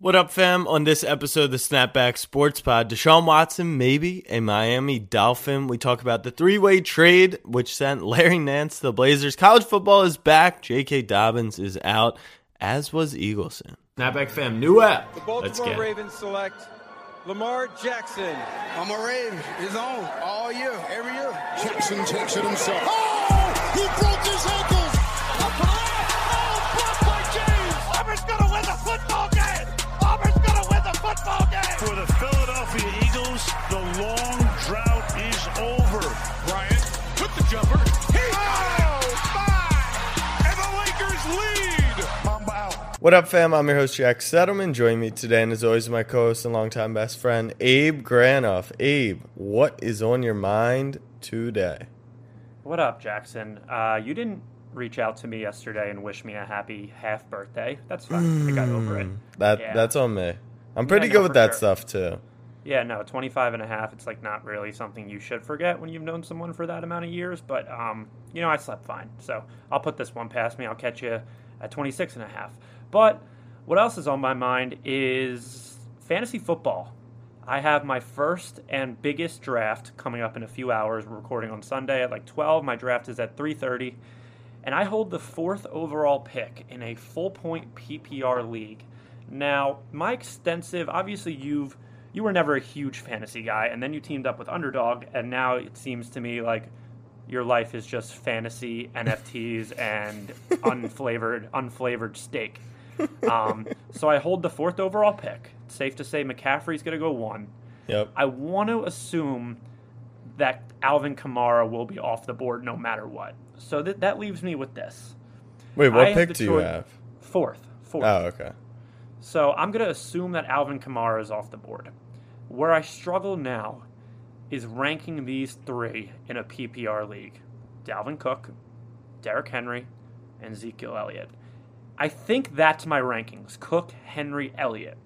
What up, fam? On this episode of the Snapback Sports Pod, Deshaun Watson, maybe a Miami Dolphin. We talk about the three-way trade, which sent Larry Nance to the Blazers. College football is back. J.K. Dobbins is out, as was Eagleson. Snapback fam, new app. The Baltimore Ravens select Lamar Jackson. I'm a Raven. He's on all year, every year. Jackson takes it himself. Oh! He broke his ankles! A play! Oh, blocked by James! Auburn's gonna win the football game! Auburn's gonna win the football game! For the Philadelphia Eagles, the long drought is over. Bryant took the jumper. He got it! And the Lakers lead! Mamba out. What up, fam? I'm your host, Jack Settleman. Joining me today, and as always, my co-host and longtime best friend, Abe Granoff. Abe, what is on your mind today? What up, Jackson? You didn't reach out to me yesterday and wish me a happy half birthday. That's fine. I got over it. That's on me. I'm pretty good with that stuff too. Yeah, no, 25 and a half, it's like not really something you should forget when you've known someone for that amount of years, but you know, I slept fine. So I'll put this one past me. I'll catch you at 26 and a half. But what else is on my mind is fantasy football. I have my first and biggest draft coming up in a few hours. We're recording on Sunday at like 12. My draft is at 3:30. And I hold the fourth overall pick in a full-point PPR league. Now, my extensive, obviously you were never a huge fantasy guy, and then you teamed up with Underdog, and now it seems to me like your life is just fantasy, NFTs, and unflavored steak. So I hold the fourth overall pick. It's safe to say McCaffrey's going to go one. Yep. I want to assume that Alvin Kamara will be off the board no matter what. So that leaves me with this. Wait, what pick do you have? Fourth. Oh, okay. So I'm going to assume that Alvin Kamara is off the board. Where I struggle now is ranking these three in a PPR league. Dalvin Cook, Derrick Henry, and Ezekiel Elliott. I think that's my rankings, Cook, Henry, Elliott.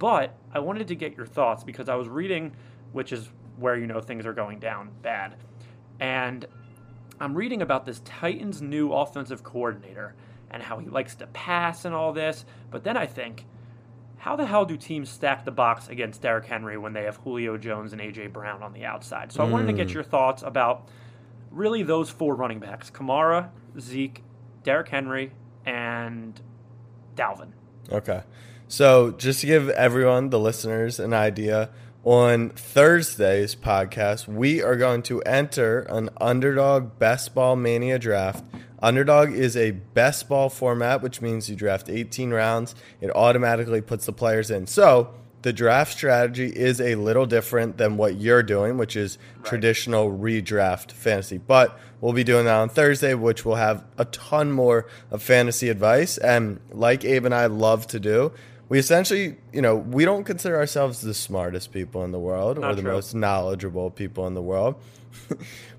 But I wanted to get your thoughts because I was reading, which is where you know things are going down bad. And I'm reading about this Titans' new offensive coordinator and how he likes to pass and all this. But then I think, how the hell do teams stack the box against Derrick Henry when they have Julio Jones and A.J. Brown on the outside? So I wanted to get your thoughts about really those four running backs, Kamara, Zeke, Derrick Henry, and Dalvin. Okay. So just to give everyone, the listeners, an idea, on Thursday's podcast, we are going to enter an Underdog Best Ball Mania draft. Underdog is a best ball format, which means you draft 18 rounds. It automatically puts the players in. So the draft strategy is a little different than what you're doing, which is traditional redraft fantasy. But we'll be doing that on Thursday, which will have a ton more of fantasy advice. And like Abe and I love to do, we essentially, you know, we don't consider ourselves the smartest people in the world or the most knowledgeable people in the world,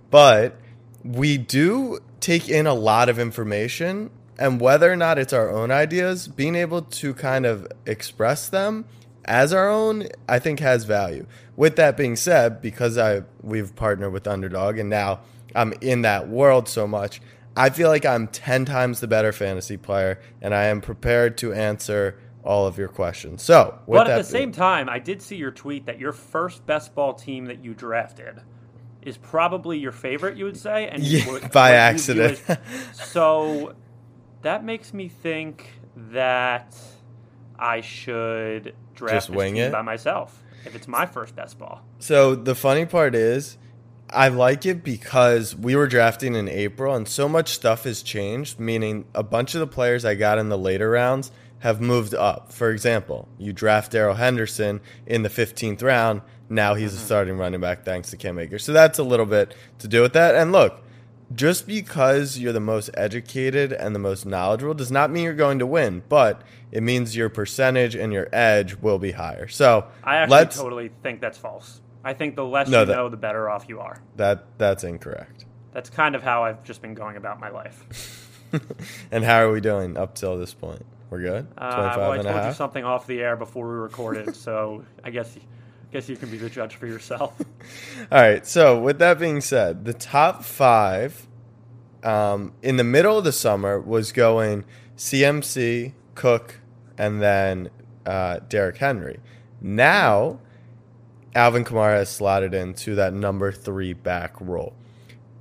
but we do take in a lot of information, and whether or not it's our own ideas, being able to kind of express them as our own, I think has value. With that being said, because we've partnered with Underdog and now I'm in that world so much, I feel like I'm 10 times the better fantasy player, and I am prepared to answer all of your questions. So, but at the same time, I did see your tweet that your first best ball team that you drafted is probably your favorite, you would say, and by accident. So that makes me think that I should draft this team by myself if it's my first best ball. So the funny part is, I like it because we were drafting in April, and so much stuff has changed. Meaning, a bunch of the players I got in the later rounds have moved up. For example, you draft Daryl Henderson in the 15th round. Now he's a starting running back thanks to Cam Akers. So that's a little bit to do with that. And look, just because you're the most educated and the most knowledgeable does not mean you're going to win, but it means your percentage and your edge will be higher. So I actually totally think that's false. I think the less you know, the better off you are. That's incorrect. That's kind of how I've just been going about my life. And how are we doing up till this point? We're good? 25 well, I told you something off the air before we recorded, so I guess you can be the judge for yourself. All right, so with that being said, the top five in the middle of the summer was going CMC, Cook, and then Derrick Henry. Now, Alvin Kamara has slotted into that number three back role.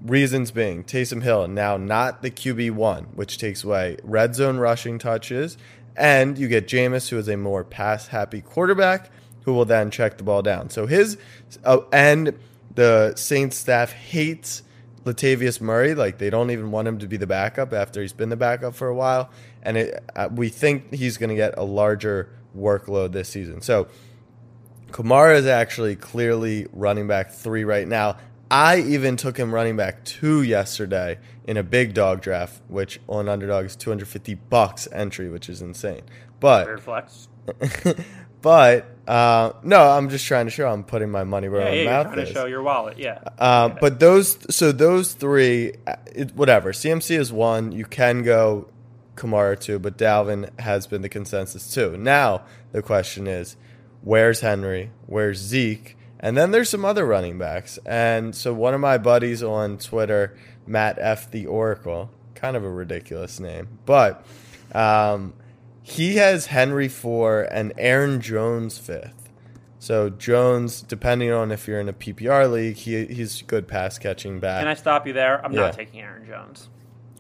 Reasons being, Taysom Hill, now not the QB1, which takes away red zone rushing touches. And you get Jameis, who is a more pass-happy quarterback, who will then check the ball down. So his and the Saints staff hates Latavius Murray. Like, they don't even want him to be the backup after he's been the backup for a while. And we think he's going to get a larger workload this season. So Kamara is actually clearly running back 3 right now. I even took him running back 2 yesterday in a big dog draft, which on Underdog is $250 entry, which is insane. But fair flex. But no, I'm just trying to show I'm putting my money where my mouth is. Trying to show your wallet, yeah. But those 3, whatever. CMC is 1. You can go Kamara 2, but Dalvin has been the consensus 2. Now the question is, where's Henry? Where's Zeke? And then there's some other running backs. And so one of my buddies on Twitter, Matt F. the Oracle, kind of a ridiculous name, but he has Henry 4 and Aaron Jones 5th. So Jones, depending on if you're in a PPR league, he's a good pass catching back. Can I stop you there? I'm not taking Aaron Jones.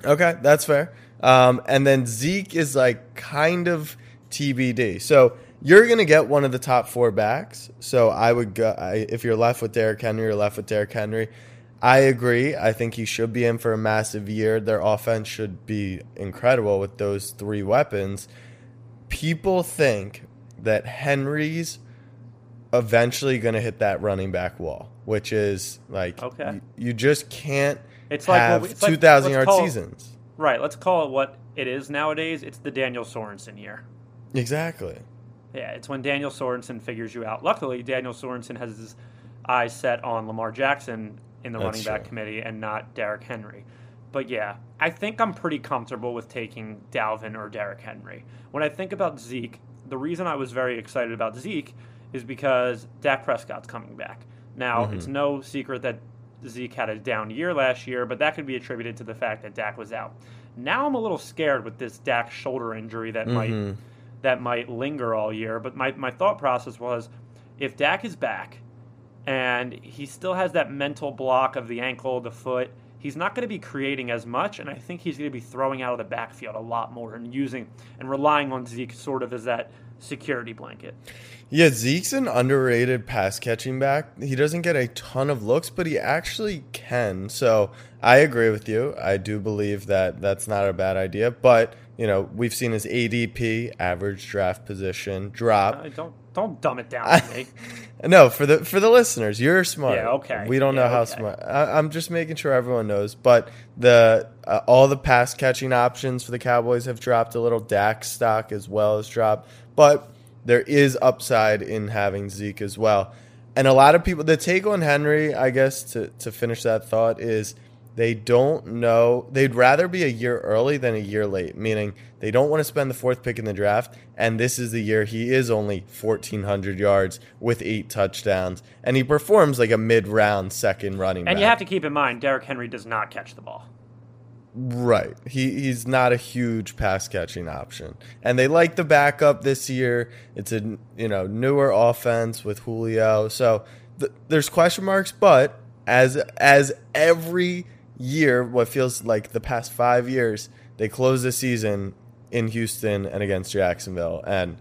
Okay, that's fair. And then Zeke is like kind of TBD. So you're going to get one of the top 4 backs. So I would go, if you're left with Derrick Henry, you're left with Derrick Henry. I agree. I think he should be in for a massive year. Their offense should be incredible with those 3 weapons. People think that Henry's eventually going to hit that running back wall, which is like you just can't have 2,000-yard seasons. Right. Let's call it what it is nowadays. It's the Daniel Sorensen year. Exactly. Yeah, it's when Daniel Sorensen figures you out. Luckily, Daniel Sorensen has his eyes set on Lamar Jackson in the running back committee and not Derrick Henry. But yeah, I think I'm pretty comfortable with taking Dalvin or Derrick Henry. When I think about Zeke, the reason I was very excited about Zeke is because Dak Prescott's coming back. Now, it's no secret that Zeke had a down year last year, but that could be attributed to the fact that Dak was out. Now I'm a little scared with this Dak shoulder injury that might linger all year. But my thought process was, if Dak is back and he still has that mental block of the ankle, the foot, he's not going to be creating as much, and I think he's going to be throwing out of the backfield a lot more and using and relying on Zeke sort of as that security blanket. Yeah, Zeke's an underrated pass catching back. He doesn't get a ton of looks, but he actually can. So I agree with you. I do believe that that's not a bad idea, but you know, we've seen his ADP, average draft position, drop. Don't dumb it down to me. No, for the listeners, you're smart. Yeah, okay. We don't know how smart. I'm just making sure everyone knows. But the all the pass catching options for the Cowboys have dropped a little. Dak stock as well has dropped, but there is upside in having Zeke as well. And a lot of people, the take on Henry, I guess, to finish that thought is, they don't know. They'd rather be a year early than a year late, meaning they don't want to spend the 4th pick in the draft, and this is the year he is only 1,400 yards with 8 touchdowns, and he performs like a mid-round 2nd running back. And you have to keep in mind, Derrick Henry does not catch the ball. Right. He's not a huge pass-catching option. And they like the backup this year. It's a newer offense with Julio. So there's question marks, but as every year, what feels like the past 5 years, they close the season in Houston and against Jacksonville, and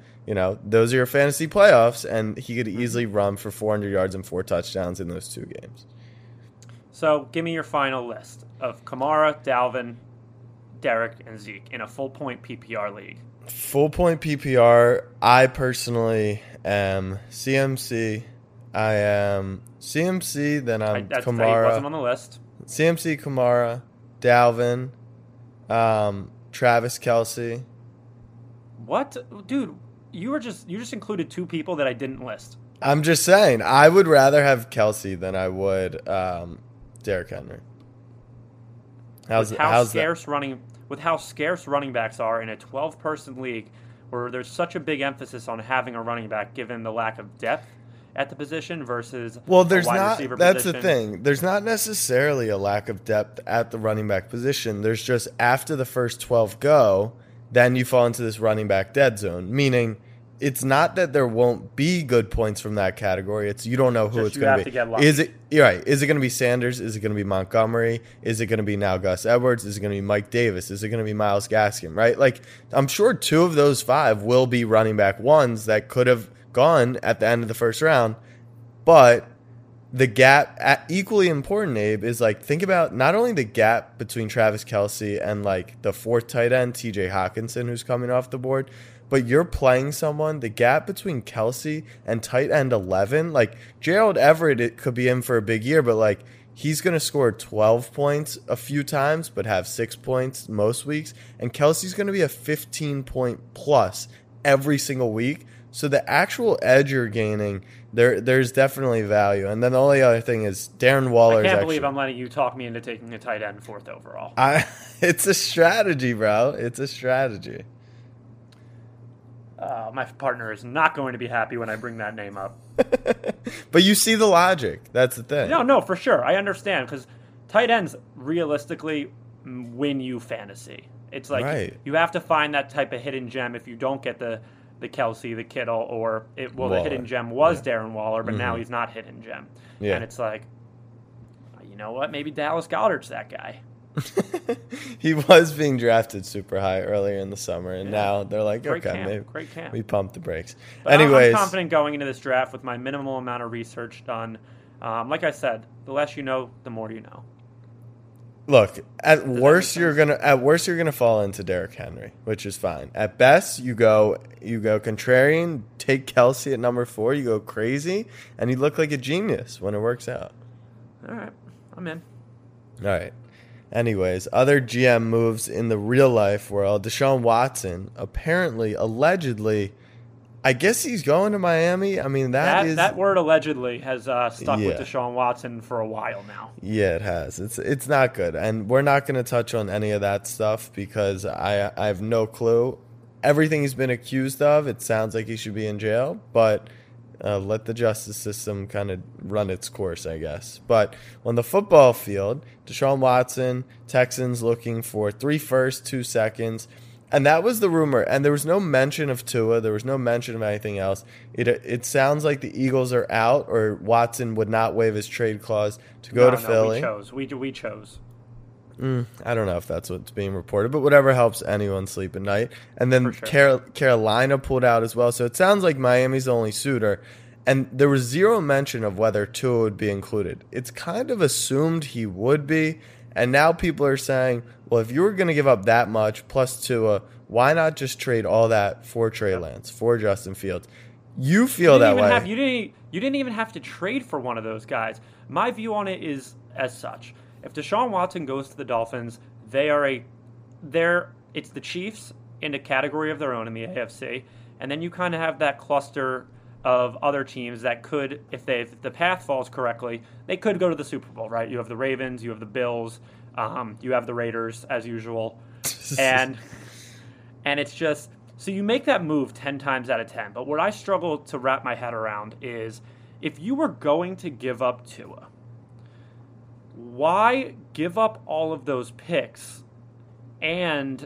those are your fantasy playoffs, and he could easily run for 400 yards and 4 touchdowns in those 2 games. So give me your final list of Kamara, Dalvin, Derrick, and Zeke in a full point PPR league. Full point PPR, I personally am CMC. I am CMC, then I'm Kamara. He wasn't on the list. CMC, Kamara, Dalvin, Travis Kelsey. What? Dude, you just included 2 people that I didn't list. I'm just saying, I would rather have Kelsey than I would Derrick Henry. With how scarce running backs are in a 12-person league where there's such a big emphasis on having a running back given the lack of depth at the position versus receiver that's position. The thing. There's not necessarily a lack of depth at the running back position. There's just after the first 12 go, then you fall into this running back dead zone, meaning it's not that there won't be good points from that category. It's you don't know who it's going to be. Is it you're right? Is it going to be Sanders? Is it going to be Montgomery? Is it going to be now Gus Edwards? Is it going to be Mike Davis? Is it going to be Myles Gaskin? Right? Like I'm sure two of those five will be running back ones that could have gone at the end of the first round, but the gap, equally important, Abe, is like think about not only the gap between Travis Kelsey and like the fourth tight end, TJ Hawkinson, who's coming off the board, but you're playing someone, the gap between Kelsey and tight end 11, like Gerald Everett, it could be in for a big year, but like he's going to score 12 points a few times, but have 6 points most weeks. And Kelsey's going to be a 15 point plus every single week. So the actual edge you're gaining, there's definitely value. And then the only other thing is Darren Waller. I can't believe I'm letting you talk me into taking a tight end fourth overall. It's a strategy, bro. It's a strategy. My partner is not going to be happy when I bring that name up. But you see the logic. That's the thing. No, for sure. I understand because tight ends realistically win you fantasy. It's like you have to find that type of hidden gem if you don't get the Kelsey, the Kittle, or the hidden gem was Darren Waller, but now he's not hidden gem. Yeah. And it's like, you know what? Maybe Dallas Goedert's that guy. He was being drafted super high earlier in the summer, and now they're like, Great camp. We pumped the brakes. But anyways, I'm confident going into this draft with my minimal amount of research done. Like I said, the less you know, the more you know. Look, at worst you're gonna fall into Derrick Henry, which is fine. At best, you go contrarian, take Kelsey at number 4, you go crazy, and you look like a genius when it works out. All right, I'm in. All right. Anyways, other GM moves in the real life world. Deshaun Watson, allegedly, I guess he's going to Miami. I mean, that word allegedly has stuck with Deshaun Watson for a while now. Yeah, it has. It's not good. And we're not going to touch on any of that stuff because I have no clue. Everything he's been accused of, it sounds like he should be in jail, but let the justice system kind of run its course, I guess. But on the football field, Deshaun Watson, Texans looking for 3 firsts, 2 seconds. And that was the rumor, and there was no mention of Tua. There was no mention of anything else. It sounds like the Eagles are out, or Watson would not waive his trade clause to go to Philly. We chose. I don't know if that's what's being reported, but whatever helps anyone sleep at night. And then Carolina pulled out as well, so it sounds like Miami's the only suitor. And there was zero mention of whether Tua would be included. It's kind of assumed he would be. And now people are saying, well, if you were going to give up that much plus Tua, why not just trade all that for Trey Lance, for Justin Fields? You feel that way. You didn't even have to trade for one of those guys. My view on it is as such. If Deshaun Watson goes to the Dolphins, it's the Chiefs in a category of their own in the AFC. And then you kind of have that cluster of other teams that could, if the path falls correctly, they could go to the Super Bowl, right? You have the Ravens, you have the Bills, you have the Raiders, as usual. and it's just, so you make that move 10 times out of 10. But what I struggle to wrap my head around is, if you were going to give up Tua, why give up all of those picks and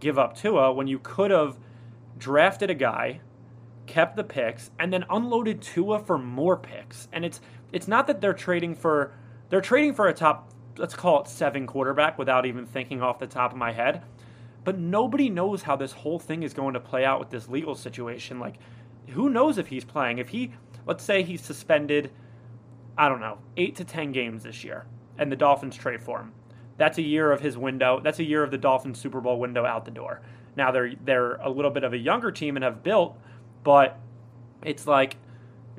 give up Tua when you could have drafted a guy, kept the picks, and then unloaded Tua for more picks? And it's not that they're trading for a top, let's call it 7 quarterback without even thinking off the top of my head. But nobody knows how this whole thing is going to play out with this legal situation. Like, who knows if he's playing? If he, let's say he's suspended, I don't know, 8 to 10 games this year, and the Dolphins trade for him. That's a year of his window. That's a year of the Dolphins Super Bowl window out the door. Now they're a little bit of a younger team and have built. But it's like,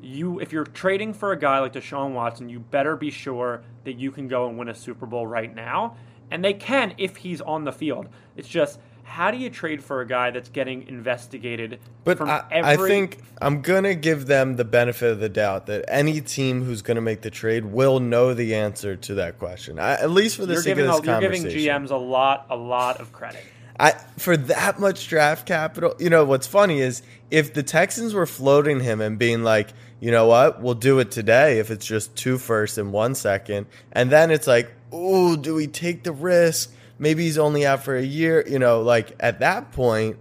if you're trading for a guy like Deshaun Watson, you better be sure that you can go and win a Super Bowl right now. And they can if he's on the field. It's just, how do you trade for a guy that's getting investigated? But I think I'm going to give them the benefit of the doubt that any team who's going to make the trade will know the answer to that question, at least for the sake of this conversation. You're giving GMs a lot of credit. For that much draft capital, you know, what's funny is if the Texans were floating him and being like, you know what, we'll do it today if it's just 2 firsts and 1 second. And then it's like, oh, do we take the risk? Maybe he's only out for a year. You know, like at that point,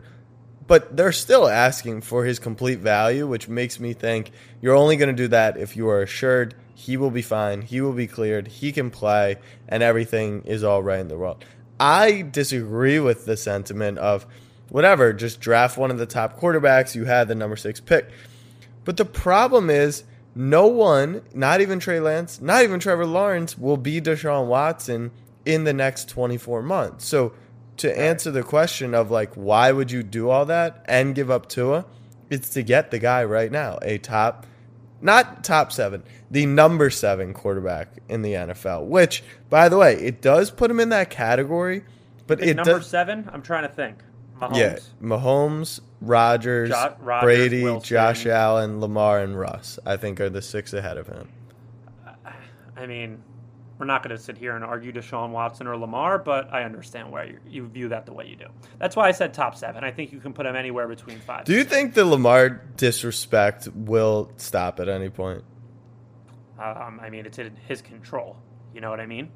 But they're still asking for his complete value, which makes me think you're only going to do that if you are assured he will be fine, he will be cleared, he can play, and everything is all right in the world. I disagree with the sentiment of, whatever, just draft one of the top quarterbacks, you had the number 6 pick. But the problem is no one, not even Trey Lance, not even Trevor Lawrence, will be Deshaun Watson in the next 24 months. So to answer the question of, like, why would you do all that and give up Tua, it's to get the guy right now, a top, not top 7, the number 7 quarterback in the NFL, which, by the way, it does put him in that category. But it number does, 7? I'm trying to think. Mahomes. Yeah, Mahomes, Rodgers, Brady, Wilson, Josh Allen, Lamar, and Russ, I think, are the 6 ahead of him. I mean, we're not going to sit here and argue Deshaun Watson or Lamar, but I understand why you view that the way you do. That's why I said top 7. I think you can put him anywhere between 5. Do you think the Lamar disrespect will stop at any point? I mean, it's in his control. You know what I mean?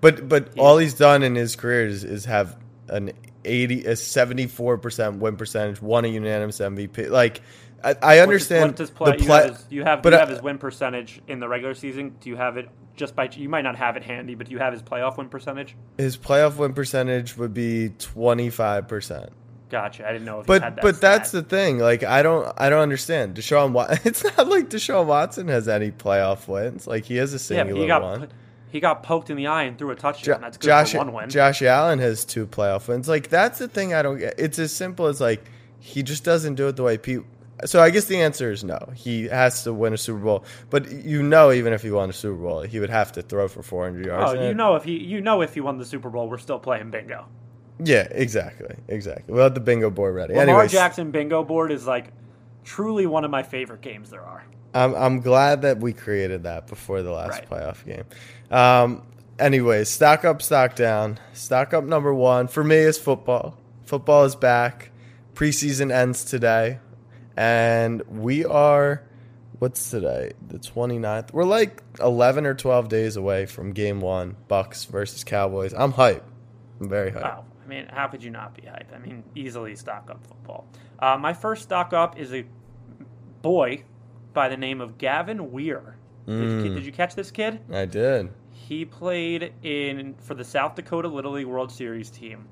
But all he's done in his career is have an 74% win percentage, won a unanimous MVP. Like, I understand the play. You have his win percentage in the regular season. Do you have it just by? You might not have it handy, but do you have his playoff win percentage? His playoff win percentage would be 25%. Gotcha. I didn't know if you had that. But that's the thing. Like, I don't understand. It's not like Deshaun Watson has any playoff wins. Like, he has a singular one. He got poked in the eye and threw a touchdown. That's good for one win. Josh Allen has 2 playoff wins. Like, that's the thing I don't get. It's as simple as, like, he just doesn't do it the way people. So I guess the answer is no. He has to win a Super Bowl. But even if he won a Super Bowl, he would have to throw for 400 yards. Oh, if he won the Super Bowl, we're still playing bingo. Yeah, exactly. We'll have the bingo board ready. Lamar Jackson bingo board is, like, truly one of my favorite games there are. I'm glad that we created that before the last playoff game. Anyways, stock up, stock down. Stock up number 1 for me is football. Football is back. Preseason ends today. And we are, what's today? The 29th. We're like 11 or 12 days away from game 1, Bucks versus Cowboys. I'm hype. I'm very hype. Wow. I mean, how could you not be hype? I mean, easily stock up football. My first stock up is a boy by the name of Gavin Weir. Did you catch this kid? I did. He played for the South Dakota Little League World Series team.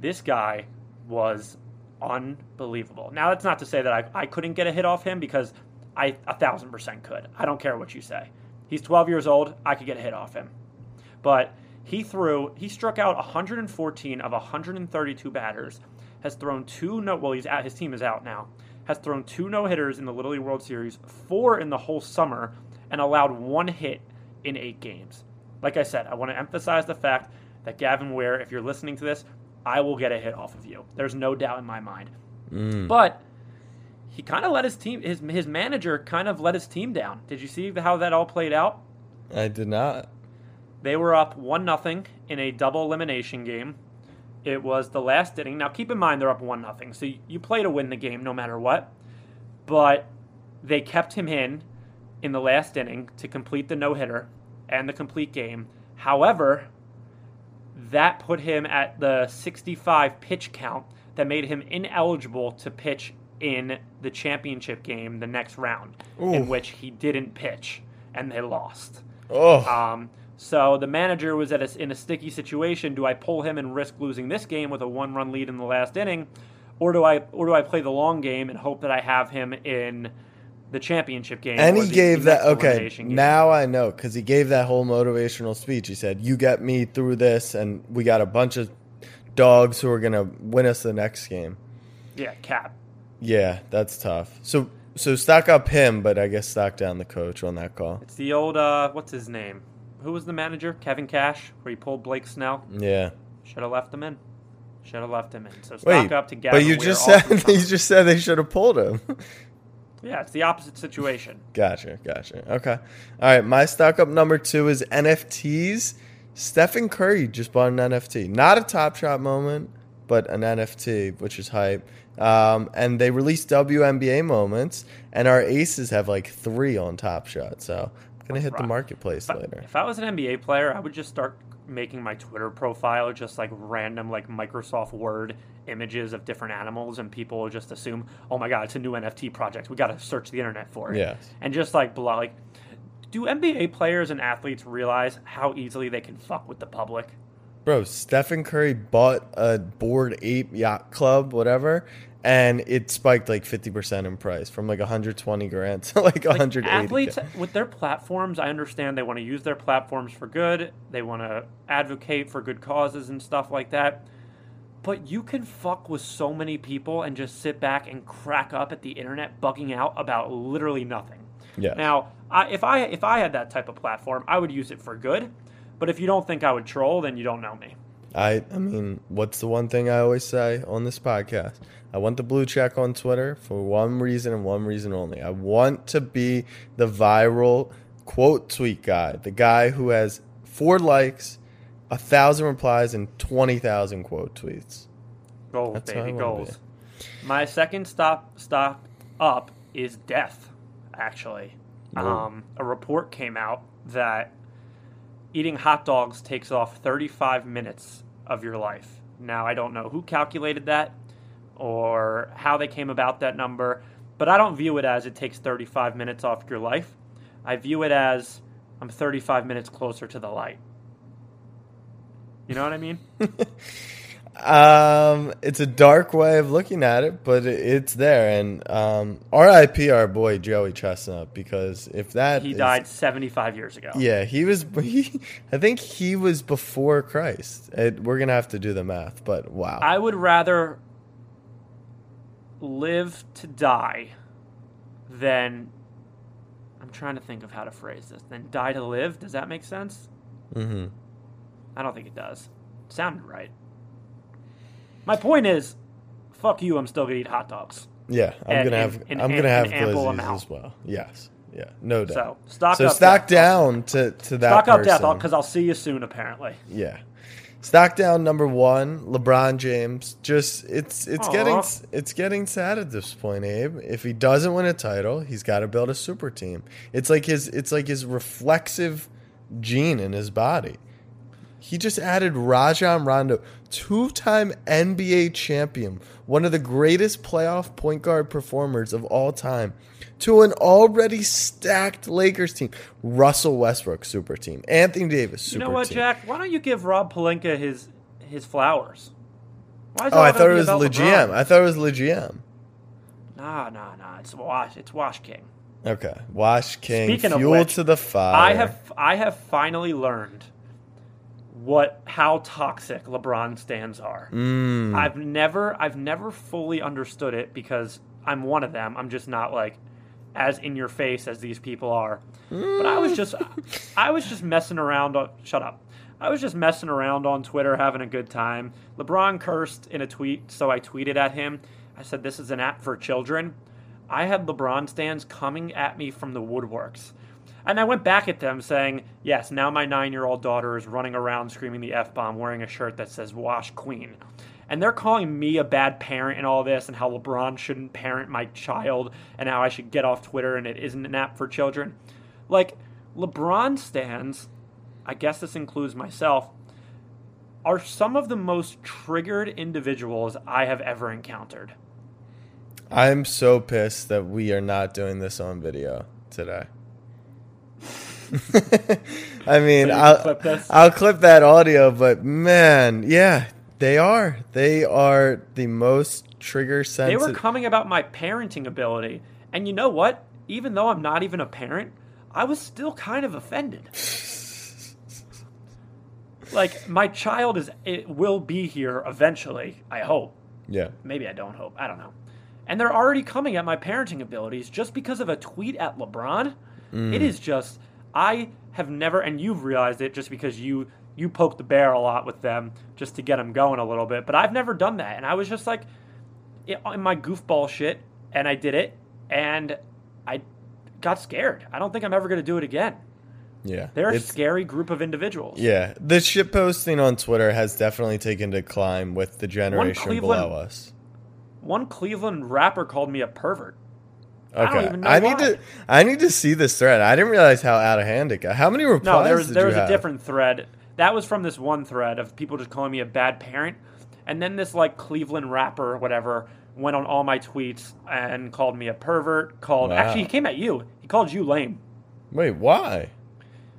This guy was unbelievable. Now, that's not to say that I couldn't get a hit off him, because I 1,000% could. I don't care what you say. He's 12 years old. I could get a hit off him. But he struck out 114 of 132 batters, has thrown 2 no, well, he's out, his team is out now, has thrown 2 no-hitters in the Little League World Series, 4 in the whole summer, and allowed 1 hit in 8 games. Like I said, I want to emphasize the fact that Gavin Weir, if you're listening to this, I will get a hit off of you. There's no doubt in my mind. But he kind of let his team, his manager kind of let his team down. Did you see how that all played out? I did not. They were up 1-0 in a double elimination game. It was the last inning. Now, keep in mind, they're up 1-0, so you play to win the game no matter what. But they kept him in the last inning to complete the no-hitter and the complete game. However, that put him at the 65 pitch count that made him ineligible to pitch in the championship game the next round, in which he didn't pitch, and they lost. So the manager was in a sticky situation. Do I pull him and risk losing this game with a 1-run lead in the last inning, or do I play the long game and hope that I have him in the championship game? And he gave that, okay, now I know, because he gave that whole motivational speech. He said, you get me through this, and we got a bunch of dogs who are going to win us the next game. Yeah, Cap. Yeah, that's tough. So stock up him, but I guess stock down the coach on that call. It's the old, what's his name? Who was the manager? Kevin Cash, where he pulled Blake Snell. Yeah. Should have left him in. So stock up to Gavin Weir. But you just said they should have pulled him. Yeah, it's the opposite situation. Gotcha. Okay. All right, my stock up number 2 is NFTs. Stephen Curry just bought an NFT. Not a Top Shot moment, but an NFT, which is hype. And they released WNBA moments, and our aces have like 3 on Top Shot. So I'm going to hit the marketplace later. If I was an NBA player, I would just start making my Twitter profile just like random like Microsoft Word images of different animals, and people just assume, oh my God, it's a new NFT project, we got to search the internet for it. Yes. And just like blah, like, do NBA players and athletes realize how easily they can fuck with the public? Bro, Stephen Curry bought a Bored Ape Yacht Club, whatever, and it spiked like 50% in price from like 120 grand to like 180. Athletes with their platforms, I understand they want to use their platforms for good. They want to advocate for good causes and stuff like that. But you can fuck with so many people and just sit back and crack up at the internet bugging out about literally nothing. Yes. Now, if I had that type of platform, I would use it for good. But if you don't think I would troll, then you don't know me. I mean, what's the one thing I always say on this podcast? I want the blue check on Twitter for one reason and one reason only. I want to be the viral quote tweet guy, the guy who has 4 likes, 1,000 replies, and 20,000 quote tweets. Goals, that's baby, goals. My second stop up is death, actually. A report came out that eating hot dogs takes off 35 minutes of your life. Now, I don't know who calculated that or how they came about that number, but I don't view it as it takes 35 minutes off your life. I view it as I'm 35 minutes closer to the light. You know what I mean? It's a dark way of looking at it, but it's there. And R.I.P. our boy Joey Chestnut, because if that he died 75 years ago. Yeah, I think he was before Christ. We're gonna have to do the math, but wow. I would rather live to die than I'm trying to think of how to phrase this. Than die to live. Does that make sense? Mm-hmm. I don't think it does. It sounded right. My point is, fuck you, I'm still going to eat hot dogs. Yeah, I'm gonna have ample amount as well. Yes, yeah, no doubt. So stock down to that stock person. Stock up death, because I'll see you soon, apparently. Yeah. Stock down number 1, LeBron James. Just it's getting sad at this point, Abe. If he doesn't win a title, he's got to build a super team. It's like his reflexive gene in his body. He just added Rajon Rondo, 2-time NBA champion, one of the greatest playoff point guard performers of all time, to an already stacked Lakers team. Russell Westbrook, super team. Anthony Davis, super team. You know what, team. Jack? Why don't you give Rob Pelinka his flowers? Why is I thought it was Le GM. I thought it was Le GM. Nah. It's Wash King. Okay, Wash King. Speaking fuel of which, to the fire. I have finally learned how toxic LeBron stands are. I've never fully understood it, because I'm one of them. I'm just not like as in your face as these people are. But I was just messing around on, shut up. I was just messing around on Twitter having a good time. LeBron cursed in a tweet, so I tweeted at him. I said, this is an app for children. I had LeBron stans coming at me from the woodworks. And I went back at them saying, yes, now my 9-year-old daughter is running around screaming the F-bomb wearing a shirt that says Wash Queen. And they're calling me a bad parent and all this, and how LeBron shouldn't parent my child, and how I should get off Twitter and it isn't an app for children. Like, LeBron stans, I guess this includes myself, are some of the most triggered individuals I have ever encountered. I'm so pissed that we are not doing this on video today. I mean, so I'll clip that audio, but man, yeah, they are the most trigger sensitive. They were coming about my parenting ability, and you know what? Even though I'm not even a parent, I was still kind of offended. Like, my child will be here eventually, I hope. Yeah. Maybe I don't hope. I don't know. And they're already coming at my parenting abilities just because of a tweet at LeBron. It is just, I have never, and you've realized it just because you poke the bear a lot with them just to get them going a little bit, but I've never done that. And I was just like, in my goofball shit, and I did it, and I got scared. I don't think I'm ever going to do it again. Yeah. They're a scary group of individuals. Yeah. The shitposting on Twitter has definitely taken a climb with the generation below us. One Cleveland rapper called me a pervert. Okay. I don't even know why. I need to see this thread. I didn't realize how out of hand it got. How many replies did you have? No, there was a different thread. That was from this one thread of people just calling me a bad parent. And then this, like, Cleveland rapper or whatever went on all my tweets and called me a pervert, called... Wow. Actually, he came at you. He called you lame. Wait, why?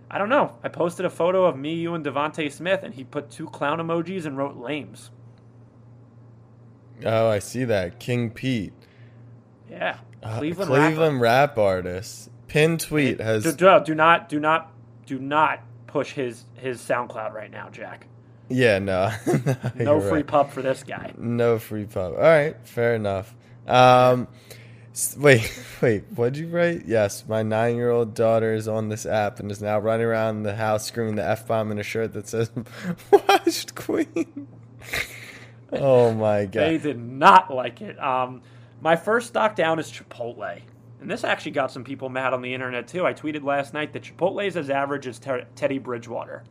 I don't know. I posted a photo of me, you, and Devontae Smith, and he put 2 clown emojis and wrote lames. Oh, I see that. King Pete. Yeah. Cleveland rap artist. Pin tweet has... Do not push his SoundCloud right now, Jack. Yeah, no. No free pub for this guy. No free pub. All right, fair enough. Wait, what'd you write? Yes, my 9-year-old daughter is on this app and is now running around the house screaming the F-bomb in a shirt that says, "Washed Queen." Oh, my God. They did not like it. My first stock down is Chipotle. And this actually got some people mad on the internet, too. I tweeted last night that Chipotle is as average as Teddy Bridgewater.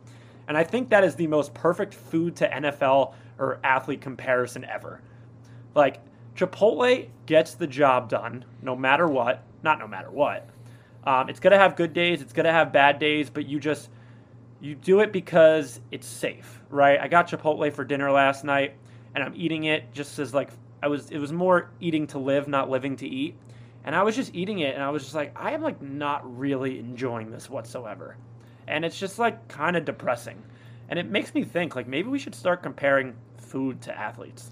And I think that is the most perfect food to NFL or athlete comparison ever. Like, Chipotle gets the job done no matter what. Not no matter what. It's going to have good days. It's going to have bad days. But you do it because it's safe, right? I got Chipotle for dinner last night, and I'm eating it just as, like, it was more eating to live, not living to eat. And I was just eating it, and I was just like, I am, like, not really enjoying this whatsoever. And it's just, like, kind of depressing. And it makes me think, like, maybe we should start comparing food to athletes.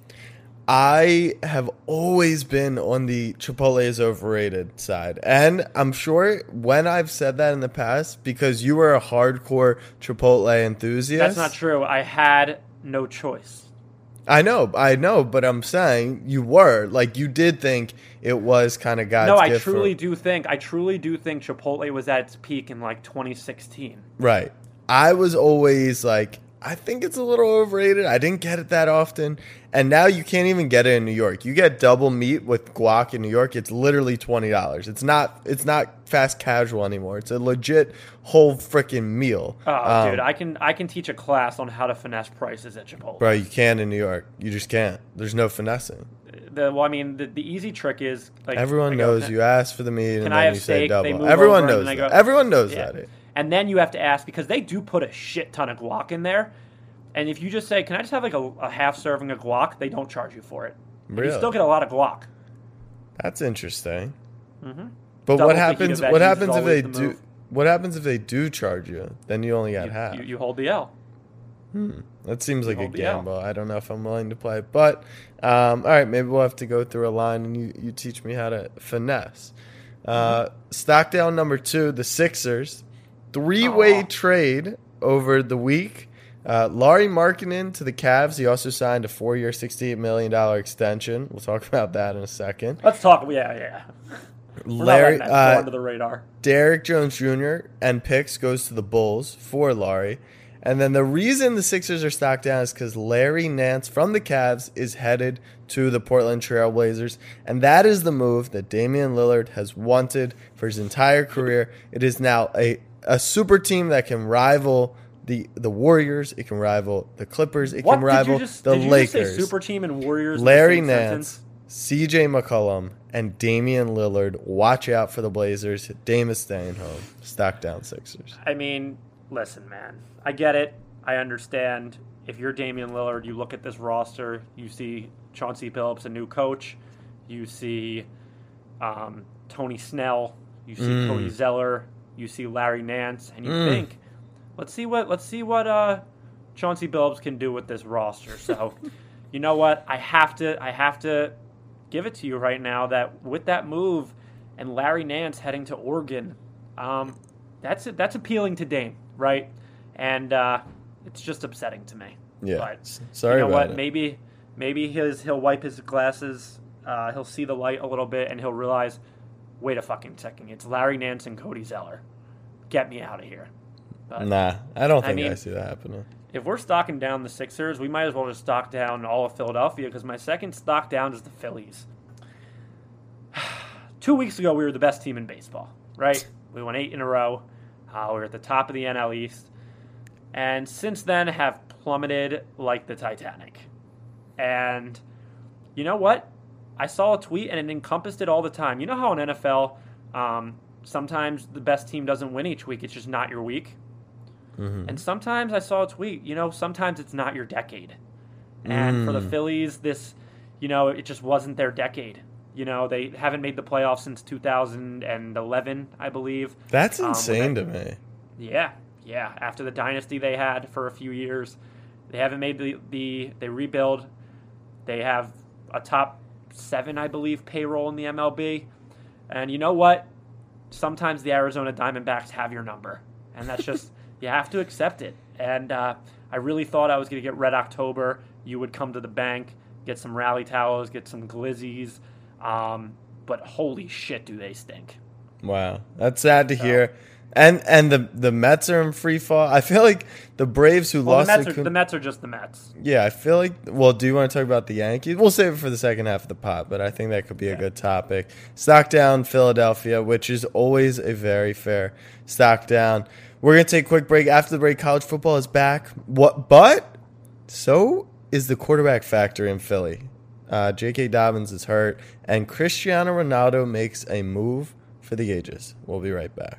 I have always been on the Chipotle is overrated side. And I'm sure when I've said that in the past, because you were a hardcore Chipotle enthusiast. That's not true. I had no choice. I know, but I'm saying you were. Like, you did think it was kind of God's gift. No, I truly do think Chipotle was at its peak in, like, 2016. Right. I was always like, I think it's a little overrated. I didn't get it that often. And now you can't even get it in New York. You get double meat with guac in New York. It's literally $20. It's not fast casual anymore. It's a legit whole freaking meal. Oh, dude, I can teach a class on how to finesse prices at Chipotle. Bro, you can in New York. You just can't. There's no finessing. The easy trick is, like, everyone knows you ask for the meat and then you say double. Everyone knows that. Everyone knows that. And then you have to ask, because they do put a shit ton of guac in there. And if you just say, can I just have, like, a half serving of guac, they don't charge you for it. Really? You still get a lot of guac. That's interesting. Mm-hmm. But what happens if they do move. What happens if they do charge you? Then you only got half. You hold the L. That seems like a gamble. I don't know if I'm willing to play. But, all right, maybe we'll have to go through a line and you teach me how to finesse. Stockdale number 2, the Sixers. 3-way trade over the week. Larry Markkinen to the Cavs. He also signed a 4-year, $68 million extension. We'll talk about that in a second. Let's talk. Yeah. Larry, under the radar. Derrick Jones Jr. and picks goes to the Bulls for Larry. And then the reason the Sixers are stocked down is because Larry Nance from the Cavs is headed to the Portland Trail Blazers. And that is the move that Damian Lillard has wanted for his entire career. It is now a super team that can rival the Warriors. It can rival the Clippers. It can rival the Lakers. Did you just say super team and Warriors? Larry Nance, CJ McCollum, and Damian Lillard. Watch out for the Blazers. Dame is staying home. Stock down Sixers. I mean, listen, man. I get it. I understand. If you're Damian Lillard, you look at this roster. You see Chauncey Billups, a new coach. You see Tony Snell. You see Cody Zeller. You see Larry Nance, and you think, let's see what Chauncey Billups can do with this roster. So, you know what? I have to give it to you right now that with that move and Larry Nance heading to Oregon, that's appealing to Dame, right? And it's just upsetting to me. Yeah. But sorry, you know about what? It. Maybe he'll wipe his glasses. He'll see the light a little bit, and he'll realize, wait a fucking second. It's Larry Nance and Cody Zeller. Get me out of here. But, nah, I don't think I see that happening. If we're stocking down the Sixers, we might as well just stock down all of Philadelphia, because my second stock down is the Phillies. 2 weeks ago, we were the best team in baseball, right? We won 8 in a row. We were at the top of the NL East. And since then, have plummeted like the Titanic. And you know what? I saw a tweet, and it encompassed it all the time. You know how in NFL, sometimes the best team doesn't win each week. It's just not your week. Mm-hmm. And sometimes I saw a tweet, you know, sometimes it's not your decade. And for the Phillies, this, you know, it just wasn't their decade. You know, they haven't made the playoffs since 2011, I believe. That's insane to me. Yeah, yeah. After the dynasty they had for a few years, they haven't made they rebuild. They have a top 7, I believe, payroll in the MLB. And you know what? Sometimes the Arizona Diamondbacks have your number. And that's just, you have to accept it. And I really thought I was going to get Red October. You would come to the bank, get some rally towels, get some glizzies. But holy shit, do they stink. Wow. That's sad to hear. And the Mets are in free fall. I feel like the Braves who lost... The Mets are just the Mets. Yeah, I feel like... Well, do you want to talk about the Yankees? We'll save it for the second half of the pot, but I think that could be a good topic. Stock down Philadelphia, which is always a very fair stock down. We're going to take a quick break. After the break, college football is back. But so is the quarterback factor in Philly. J.K. Dobbins is hurt, and Cristiano Ronaldo makes a move for the ages. We'll be right back.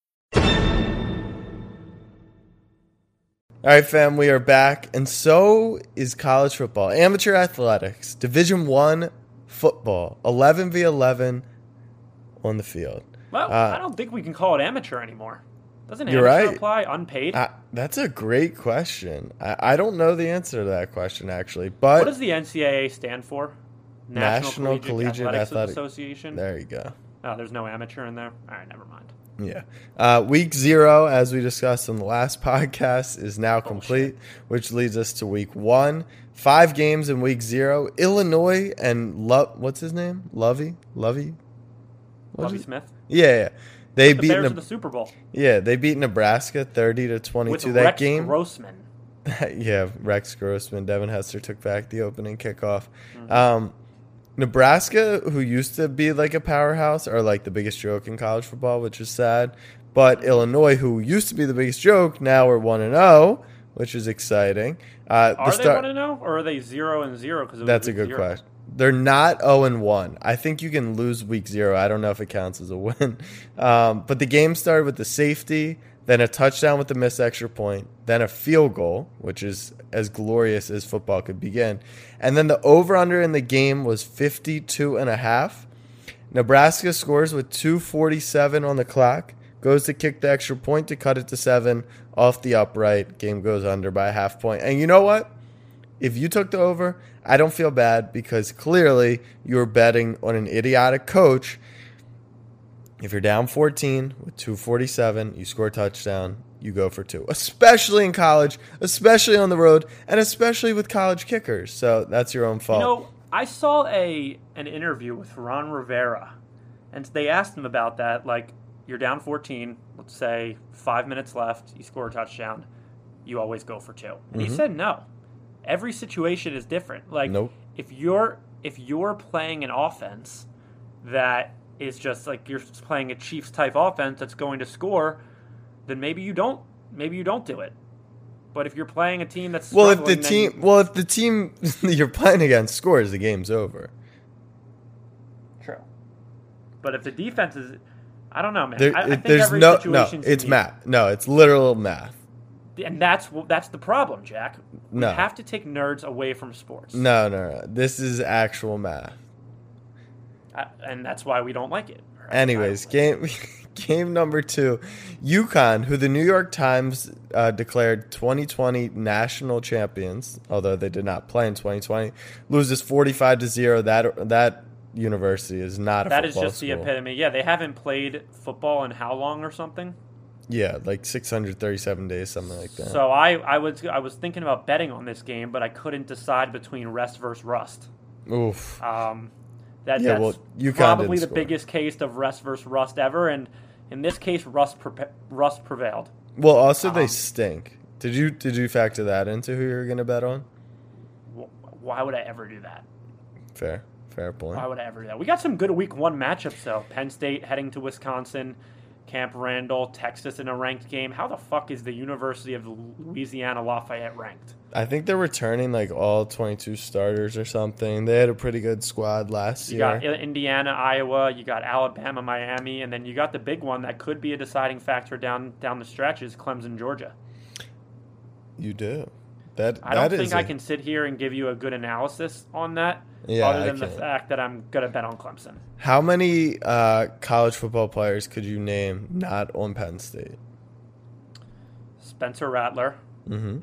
All right, fam, we are back, and so is college football. Amateur athletics, Division I football, 11v11 on the field. Well, I don't think we can call it amateur anymore. Doesn't amateur apply unpaid? That's a great question. I don't know the answer to that question, actually. But what does the NCAA stand for? National Collegiate Athletics Association? There you go. Oh, there's no amateur in there? All right, never mind. Yeah. Week 0, as we discussed in the last podcast, is now complete, which leads us to week 1. 5 games in week 0. Illinois and what's his name? Lovie Smith? Yeah. They beat the Bears to the Super Bowl. Yeah, they beat Nebraska 30-22 with that Rex game. Grossman. Yeah, Rex Grossman. Devin Hester took back the opening kickoff. Mm-hmm. Nebraska, who used to be like a powerhouse, are like the biggest joke in college football, which is sad. But Illinois, who used to be the biggest joke, now are 1-0, which is exciting. Are they 1-0 or are they 0-0? That's a good question. They're not 0-1. I think you can lose week 0. I don't know if it counts as a win. But the game started with the safety, then a touchdown with the missed extra point, then a field goal, which is as glorious as football could begin. And then the over-under in the game was 52.5. Nebraska scores with 2:47 on the clock, goes to kick the extra point to cut it to 7 off the upright. Game goes under by a half point. And you know what? If you took the over, I don't feel bad because clearly you're betting on an idiotic coach. If you're down 14 with 2:47, you score a touchdown, you go for 2, especially in college, especially on the road, and especially with college kickers. So that's your own fault. You know, I saw an interview with Ron Rivera, and they asked him about that. Like, you're down 14, let's say 5 minutes left, you score a touchdown, you always go for 2. And he said no. Every situation is different. Like, if you're playing an offense that is just like you're playing a Chiefs-type offense that's going to score, then maybe you don't do it. But if you're playing a team that's if the team you're playing against scores, the game's over. True. But if the defense is, I don't know, man. It's math. No, it's literal math. And that's the problem, Jack. We have to take nerds away from sports. No. This is actual math. And that's why we don't like it. Anyways, game number 2, UConn, who the New York Times declared 2020 national champions, although they did not play in 2020, loses 45-0. That university is not a football school. That is just the epitome. Yeah, they haven't played football in how long or something? Yeah, like 637 days, something like that. So I was thinking about betting on this game, but I couldn't decide between rest versus rust. Oof. That's probably the biggest case of rest versus rust ever, and In this case, rust prevailed. Well, also they stink. Did you factor that into who you're going to bet on? Why would I ever do that? Fair point. Why would I ever do that? We got some good Week 1 matchups, though. Penn State heading to Wisconsin, Camp Randall, Texas in a ranked game. How the fuck is the University of Louisiana Lafayette ranked? I think they're returning like all 22 starters or something. They had a pretty good squad last year. You got Indiana, Iowa, you got Alabama, Miami, and then you got the big one that could be a deciding factor down the stretch is Clemson, Georgia. You do. I don't think I can sit here and give you a good analysis on that, other than the fact that I'm going to bet on Clemson. How many college football players could you name not on Penn State? Spencer Rattler. Mm-hmm.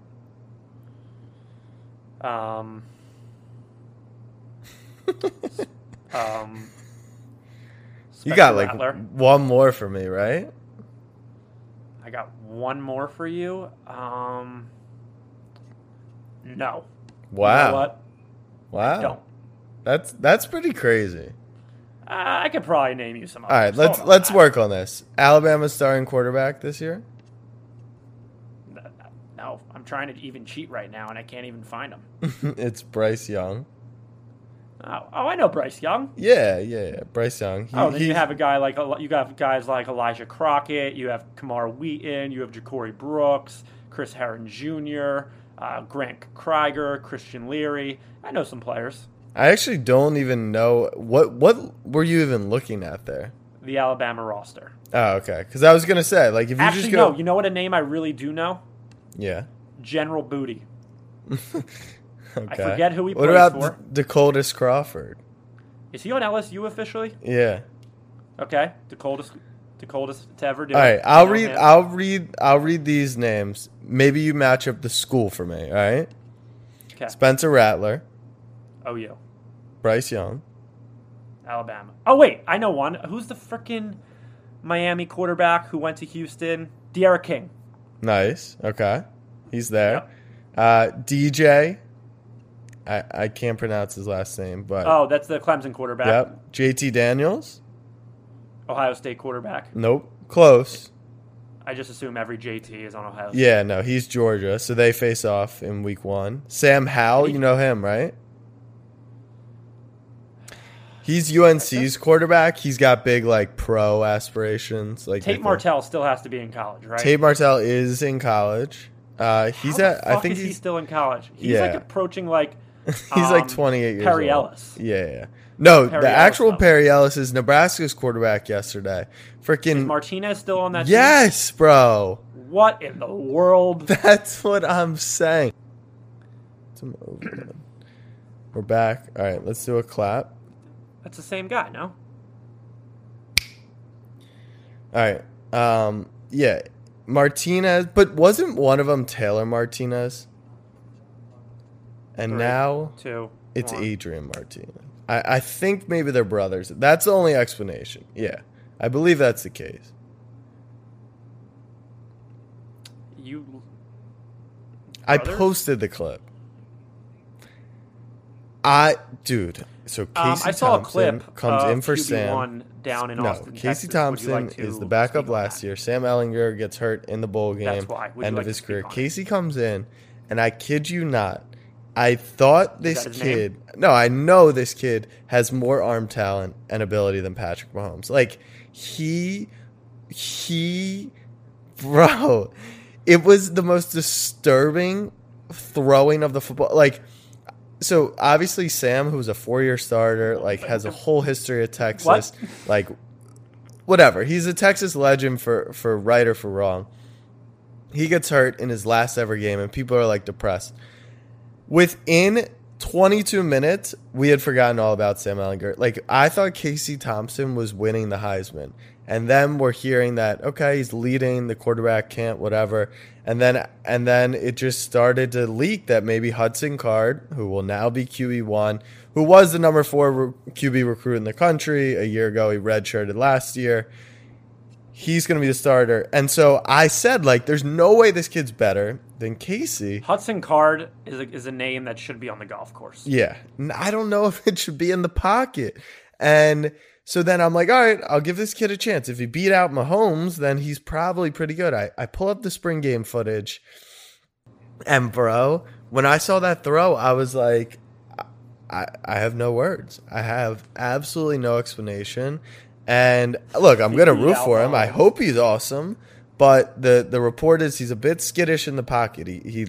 You got like Rattler. One more for me, right? I got one more for you. No. Wow. You know what? Wow. I don't. That's pretty crazy. I could probably name you some others. All right, let's work on this. Alabama starting quarterback this year? No, I'm trying to even cheat right now, and I can't even find him. It's Bryce Young. Oh, I know Bryce Young. Yeah, Bryce Young. Then you have a guy like you got guys like Elijah Crockett. You have Kamar Wheaton. You have Ja'Cory Brooks, Chris Herron Jr., Grant Kriger, Christian Leary. I know some players. I actually don't even know what were you even looking at there? The Alabama roster. Oh, okay. Because I was gonna say, like, if you actually just go, you know what a name I really do know? Yeah. General Booty. Okay. I forget who he plays for. What about Dakotas Crawford? Is he on LSU officially? Yeah. Okay, Dakotas to ever do. All right, I'll read these names. Maybe you match up the school for me. All right. Okay. Spencer Rattler. OU. Bryce Young. Alabama. Oh wait, I know one. Who's the freaking Miami quarterback who went to Houston? De'Ara King. Nice. Okay, he's there. Yep. DJ. I can't pronounce his last name, but that's the Clemson quarterback. Yep. JT Daniels. Ohio State quarterback. Nope. Close. I just assume every JT is on Ohio State. Yeah, no, he's Georgia, so they face off in Week 1. Sam Howell, you know him, right? He's UNC's quarterback. He's got big, like, pro aspirations. Like Tate Martell still has to be in college, right? Tate Martell is in college. He's still in college. He's like approaching like he's like 28 years Perry old. Ellis. Yeah. No, Perry Ellis, Perry Ellis is Nebraska's quarterback yesterday. Freaking Martinez still on that team? Yes, bro. What in the world? That's what I'm saying. We're back. All right, let's do a clap. That's the same guy, no? All right. Yeah, Martinez. But wasn't one of them Taylor Martinez? And it's Adrian Martinez. I think maybe they're brothers. That's the only explanation. Yeah, I believe that's the case. Brothers? I posted the clip. So Casey Thompson comes in for QB1 Sam. Down in Austin, Casey Texas. Thompson is the backup last year. Sam Ehlinger gets hurt in the bowl game. That's why. End of his career. Casey comes in, and I kid you not. I thought this kid – no, I know this kid has more arm talent and ability than Patrick Mahomes. Like, bro, it was the most disturbing throwing of the football. Like, so obviously Sam, who's a four-year starter, like has a whole history at Texas. What? Like, whatever. He's a Texas legend for right or for wrong. He gets hurt in his last ever game, and people are, like, depressed. Within 22 minutes, we had forgotten all about Sam Ehlinger. Like, I thought Casey Thompson was winning the Heisman. And then we're hearing that, okay, he's leading the quarterback camp, whatever. And then it just started to leak that maybe Hudson Card, who will now be QB1, who was the number 4 QB recruit in the country a year ago. He redshirted last year. He's going to be the starter. And so I said, like, there's no way this kid's better than Casey. Hudson Card is a name that should be on the golf course. Yeah. I don't know if it should be in the pocket. And So then I'm like, all right, I'll give this kid a chance. If he beat out Mahomes, then he's probably pretty good. I pull up the spring game footage, and bro, when I saw that throw, I was like, I have no words. I have absolutely no explanation. And look, I'm going to root for him. I hope he's awesome. But the report is he's a bit skittish in the pocket. He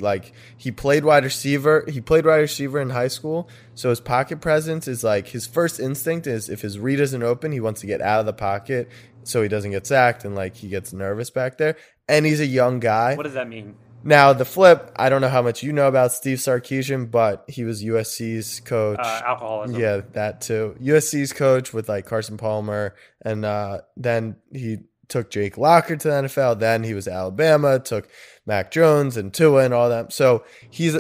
played wide receiver. He played wide receiver in high school, so his pocket presence is like his first instinct is if his read isn't open, he wants to get out of the pocket so he doesn't get sacked and like he gets nervous back there. And he's a young guy. What does that mean? Now the flip, I don't know how much you know about Steve Sarkisian, but he was USC's coach. Alcoholism. Yeah, that too. USC's coach with like Carson Palmer, and then he took Jake Locker to the NFL. Then he was Alabama, took Mac Jones and Tua and all that. So he's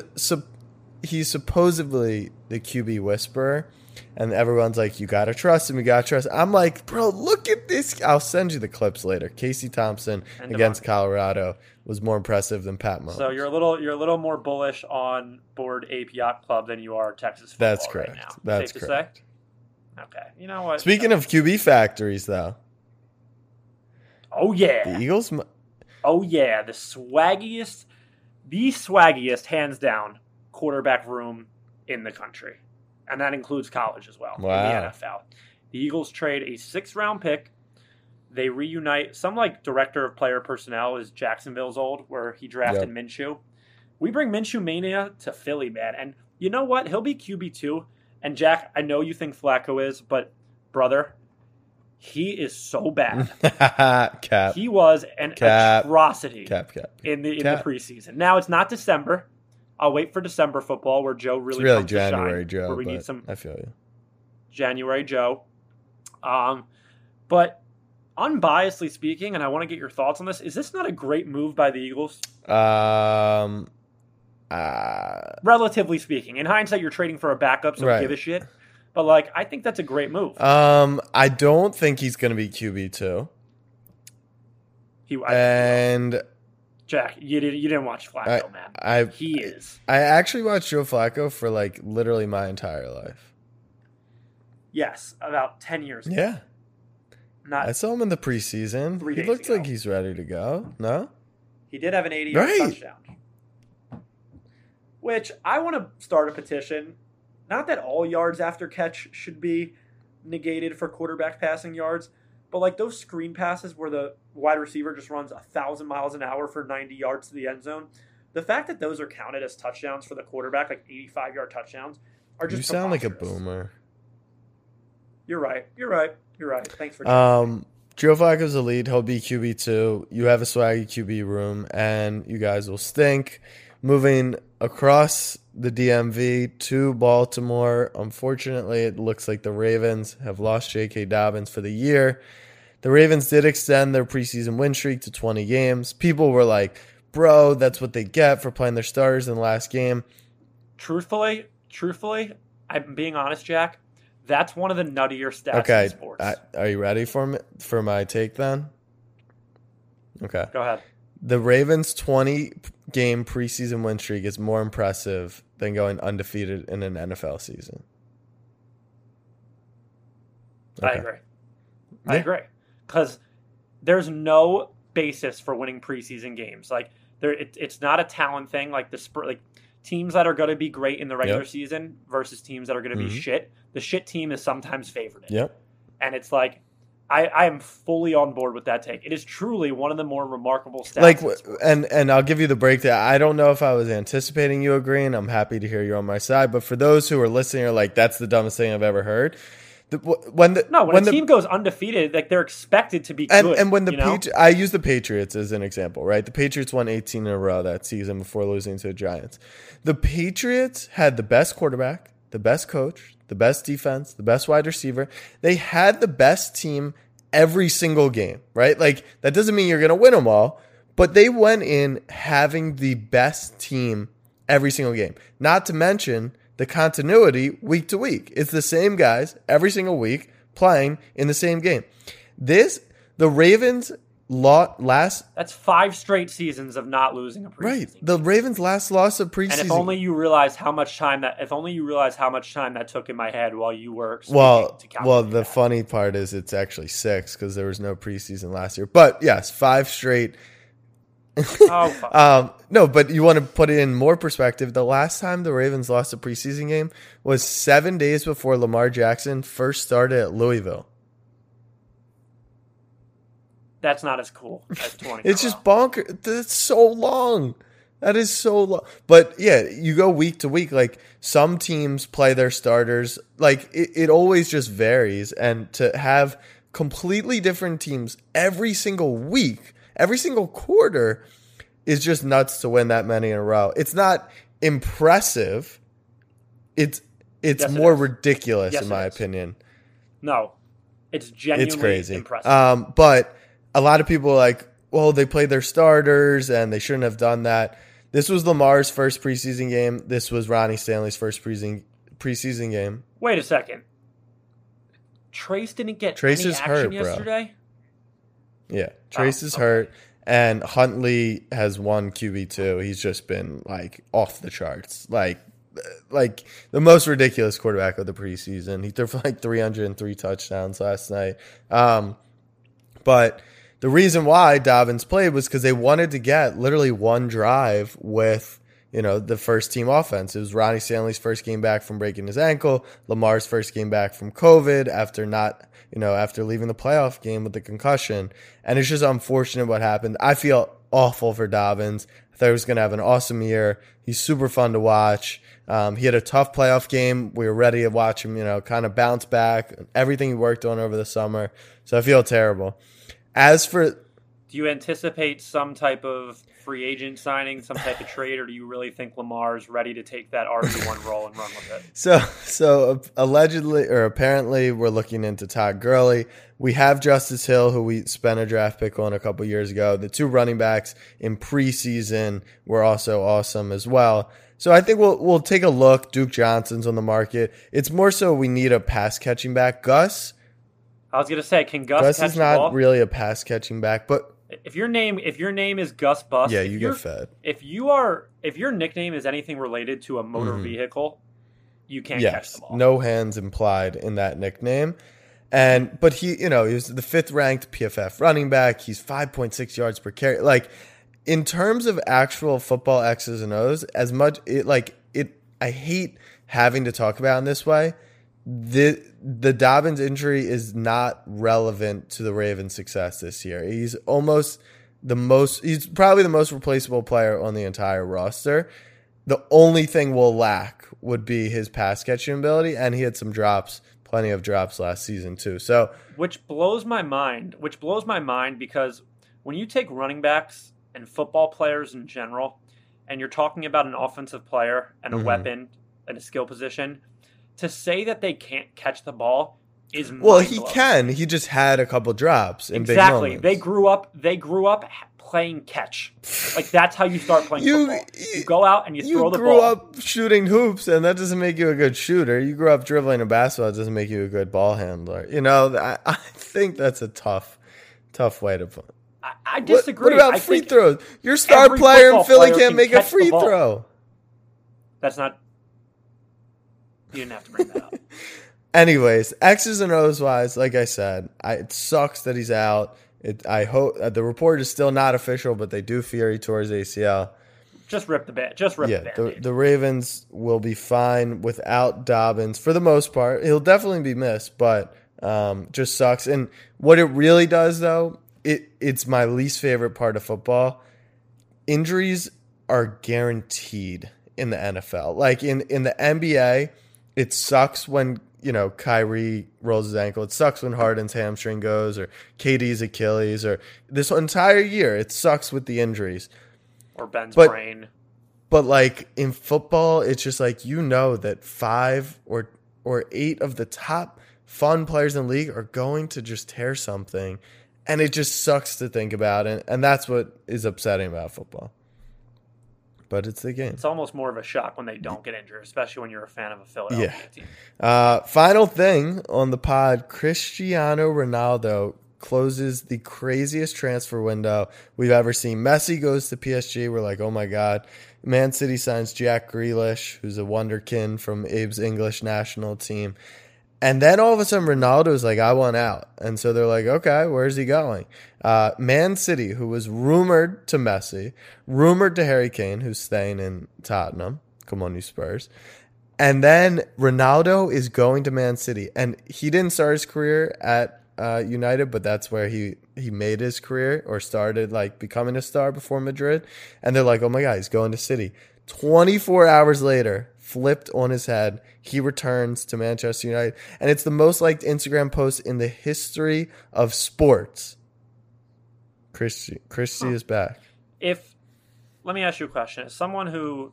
supposedly the QB whisperer. And everyone's like, you got to trust him. You got to trust him. I'm like, bro, look at this. I'll send you the clips later. Casey Thompson against Colorado was more impressive than Pat Mahomes. So you're a little more bullish on board Ape Yacht Club than you are Texas football. That's correct. Right now. That's safe correct. To say? Okay. You know what? Speaking of QB factories, though. Oh, yeah. The Eagles. Oh, yeah. The swaggiest, hands down, quarterback room in the country. And that includes college as well. Wow. In the NFL. The Eagles trade a 6th-round pick. They reunite. Some, like, director of player personnel is Jacksonville's old, where he drafted Minshew. We bring Minshew mania to Philly, man. And you know what? He'll be QB2. And, Jack, I know you think Flacco is, but, brother, he is so bad. Cap. He was an atrocity in the preseason. Now, it's not December. I'll wait for December football where Joe really comes January to shine. Joe, where we need some. I feel you. January Joe. But unbiasedly speaking, and I want to get your thoughts on this, is this not a great move by the Eagles? Relatively speaking. In hindsight, you're trading for a backup, so right. Give a shit. But, like, I think that's a great move. I don't think he's going to be QB2. Jack, you didn't watch Flacco, man. He is. I actually watched Joe Flacco for, like, literally my entire life. Yes, about 10 years ago. Yeah. I saw him in the preseason. He looked like he's ready to go. No? He did have an 80-yard touchdown. Which, I want to start a petition. Not that all yards after catch should be negated for quarterback passing yards, but like those screen passes where the wide receiver just runs 1,000 miles an hour for 90 yards to the end zone, the fact that those are counted as touchdowns for the quarterback, like 85-yard touchdowns, are just. You sound like a boomer. You're right. Thanks for. Joe Flacco's the lead. He'll be QB2. You have a swaggy QB room, and you guys will stink. Moving across the DMV to Baltimore. Unfortunately, it looks like the Ravens have lost J.K. Dobbins for the year. The Ravens did extend their preseason win streak to 20 games. People were like, bro, that's what they get for playing their starters in the last game. Truthfully, I'm being honest, Jack. That's one of the nuttier stats in sports. Are you ready for my take then? Okay. Go ahead. The Ravens' 20-game preseason win streak is more impressive than going undefeated in an NFL season. Okay. I agree. Because there's no basis for winning preseason games. Like it's not a talent thing. Like teams that are going to be great in the regular season versus teams that are going to be shit. The shit team is sometimes favored. Yep. And it's like. I am fully on board with that take. It is truly one of the more remarkable stats. Like, and I'll give you the breakdown. I don't know if I was anticipating you agreeing. I'm happy to hear you're on my side. But for those who are listening, are like, that's the dumbest thing I've ever heard. When a team goes undefeated, like they're expected to be good. And when I use the Patriots as an example, right? The Patriots won 18 in a row that season before losing to the Giants. The Patriots had the best quarterback, the best coach, the best defense, the best wide receiver. They had the best team every single game, right? Like, that doesn't mean you're going to win them all, but they went in having the best team every single game. Not to mention the continuity week to week. It's the same guys every single week playing in the same game. The Ravens last. That's five straight seasons of not losing a preseason. Right. The Ravens' last loss of preseason. And if only you realize how much time that. If only you realize how much time that took in my head while you were. Well, the funny part is it's actually six because there was no preseason last year. But yes, five straight. Oh, fuck. No, but you want to put it in more perspective. The last time the Ravens lost a preseason game was 7 days before Lamar Jackson first started at Louisville. That's not as cool as 20. It's just bonkers. That's so long. That is so long. But, yeah, you go week to week. Like, some teams play their starters. Like, it always just varies. And to have completely different teams every single week, every single quarter, is just nuts to win that many in a row. It's not impressive. It's more ridiculous, in my opinion. No. It's genuinely impressive. But a lot of people are like, well, they played their starters and they shouldn't have done that. This was Lamar's first preseason game. This was Ronnie Stanley's first preseason game. Wait a second. Trace didn't get any action yesterday? Bro. Yeah. Trace is hurt. And Huntley has won QB2. He's just been, like, off the charts. Like the most ridiculous quarterback of the preseason. He threw for like 303 touchdowns last night. But the reason why Dobbins played was because they wanted to get literally one drive with, you know, the first team offense. It was Ronnie Stanley's first game back from breaking his ankle, Lamar's first game back from COVID after leaving the playoff game with the concussion. And it's just unfortunate what happened. I feel awful for Dobbins. I thought he was going to have an awesome year. He's super fun to watch. He had a tough playoff game. We were ready to watch him, kind of bounce back. Everything he worked on over the summer. So I feel terrible. As for... Do you anticipate some type of free agent signing, some type of trade, or do you really think Lamar's ready to take that RB1 role and run with it? So allegedly or apparently we're looking into Todd Gurley. We have Justice Hill, who we spent a draft pick on a couple years ago. The two running backs in preseason were also awesome as well. So I think we'll take a look. Duke Johnson's on the market. It's more so we need a pass-catching back. Gus? I was going to say, can Gus catch the ball? Gus is not really a pass-catching back, but... If your name is Gus Bus, yeah, you get fed. If your nickname is anything related to a motor vehicle, you can't catch the ball. No hands implied in that nickname. But he was the 5th ranked PFF running back. He's 5.6 yards per carry. Like, in terms of actual football X's and O's, as much I hate having to talk about in this way. The Dobbins injury is not relevant to the Ravens' success this year. He's he's probably the most replaceable player on the entire roster. The only thing we'll lack would be his pass catching ability, and he had some drops, plenty of drops last season too. So, which blows my mind because when you take running backs and football players in general, and you're talking about an offensive player and a weapon and a skill position. To say that they can't catch the ball is mind-blowing. He can. He just had a couple drops in big moments. They grew up playing catch. Like, that's how you start playing football. You go out and you throw the ball. You grew up shooting hoops, and that doesn't make you a good shooter. You grew up dribbling a basketball, it doesn't make you a good ball handler. I think that's a tough way to put it. I disagree. What about free throws? Your star player in Philly can't make a free throw. That's not... You didn't have to bring that up. Anyways, X's and O's wise, like I said, it sucks that he's out. I hope the report is still not official, but they do fear he tore his ACL. Just rip the band. The Ravens will be fine without Dobbins for the most part. He'll definitely be missed, but just sucks. And what it really does, though, it's my least favorite part of football. Injuries are guaranteed in the NFL. Like in the NBA. It sucks when, Kyrie rolls his ankle. It sucks when Harden's hamstring goes or KD's Achilles or this entire year. It sucks with the injuries. Or Ben's brain. But, in football, it's just that 5 or 8 of the top fun players in the league are going to just tear something. And it just sucks to think about. And that's what is upsetting about football. But it's the game. It's almost more of a shock when they don't get injured, especially when you're a fan of a Philadelphia team. Final thing on the pod, Cristiano Ronaldo closes the craziest transfer window we've ever seen. Messi goes to PSG. We're like, oh my God. Man City signs Jack Grealish, who's a wonderkin from Abe's English national team. And then all of a sudden, Ronaldo's like, I want out. And so they're like, okay, where's he going? Man City, who was rumored to Messi, rumored to Harry Kane, who's staying in Tottenham. Come on, you Spurs. And then Ronaldo is going to Man City. And he didn't start his career at United, but that's where he made his career or started like becoming a star before Madrid. And they're like, oh my God, he's going to City. 24 hours later, flipped on his head, he returns to Manchester United. And it's the most liked Instagram post in the history of sports. Christie is back. Let me ask you a question. As someone who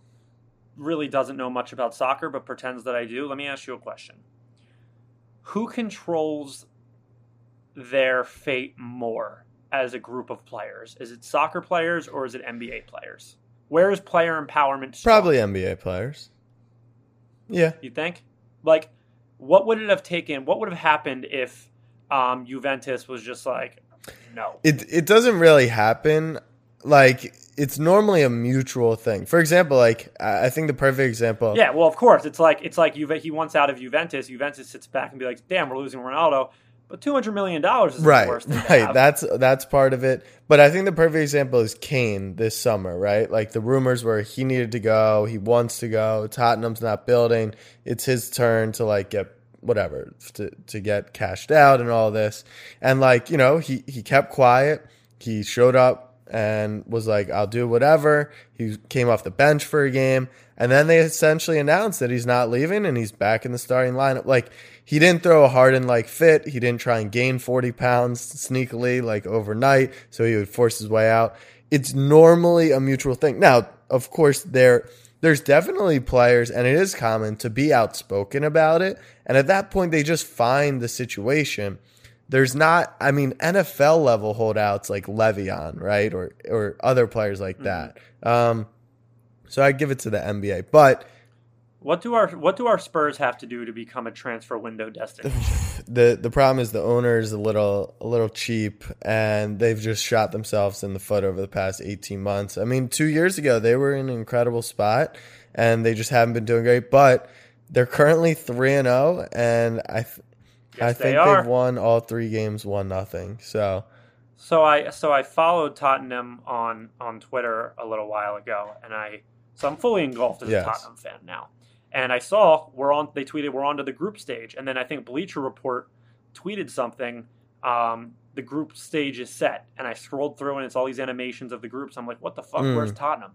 really doesn't know much about soccer but pretends that I do, let me ask you a question. Who controls their fate more as a group of players? Is it soccer players or is it NBA players? Where is player empowerment strong? Probably NBA players. Yeah. You think? Like, what would it have taken? What would have happened if Juventus was just like, no? It doesn't really happen. Like, it's normally a mutual thing. For example, like, I think the perfect example. Yeah, well, of course. It's like he wants out of Juventus. Juventus sits back and be like, damn, we're losing Ronaldo. But $200 million is the worst thing. Right. That's part of it. But I think the perfect example is Kane this summer, right? Like the rumors were he needed to go, he wants to go, Tottenham's not building, it's his turn to like get whatever, to get cashed out and all this. And like, you know, he kept quiet, he showed up and was like, I'll do whatever. He came off the bench for a game. And then they essentially announced that he's not leaving and he's back in the starting lineup. Like, he didn't throw a Harden-like fit. He didn't try and gain 40 pounds sneakily, like, overnight, so he would force his way out. It's normally a mutual thing. Now, of course, there's definitely players, and it is common, to be outspoken about it. And at that point, they just find the situation. There's not, I mean, NFL-level holdouts like Le'Veon, right, or other players like that. So I give it to the NBA. But what do our Spurs have to do to become a transfer window destination? The problem is the owner is a little cheap, and they've just shot themselves in the foot over the past 18 months. I mean, 2 years ago they were in an incredible spot, and they just haven't been doing great. But they're currently 3-0, and I think they've won all three games 1-0. So I followed Tottenham on Twitter a little while ago, and I'm fully engulfed as a Tottenham fan now. And I saw they tweeted we're on to the group stage, and then I think Bleacher Report tweeted something. The group stage is set, and I scrolled through, and it's all these animations of the groups. I'm like, what the fuck? Where's Tottenham?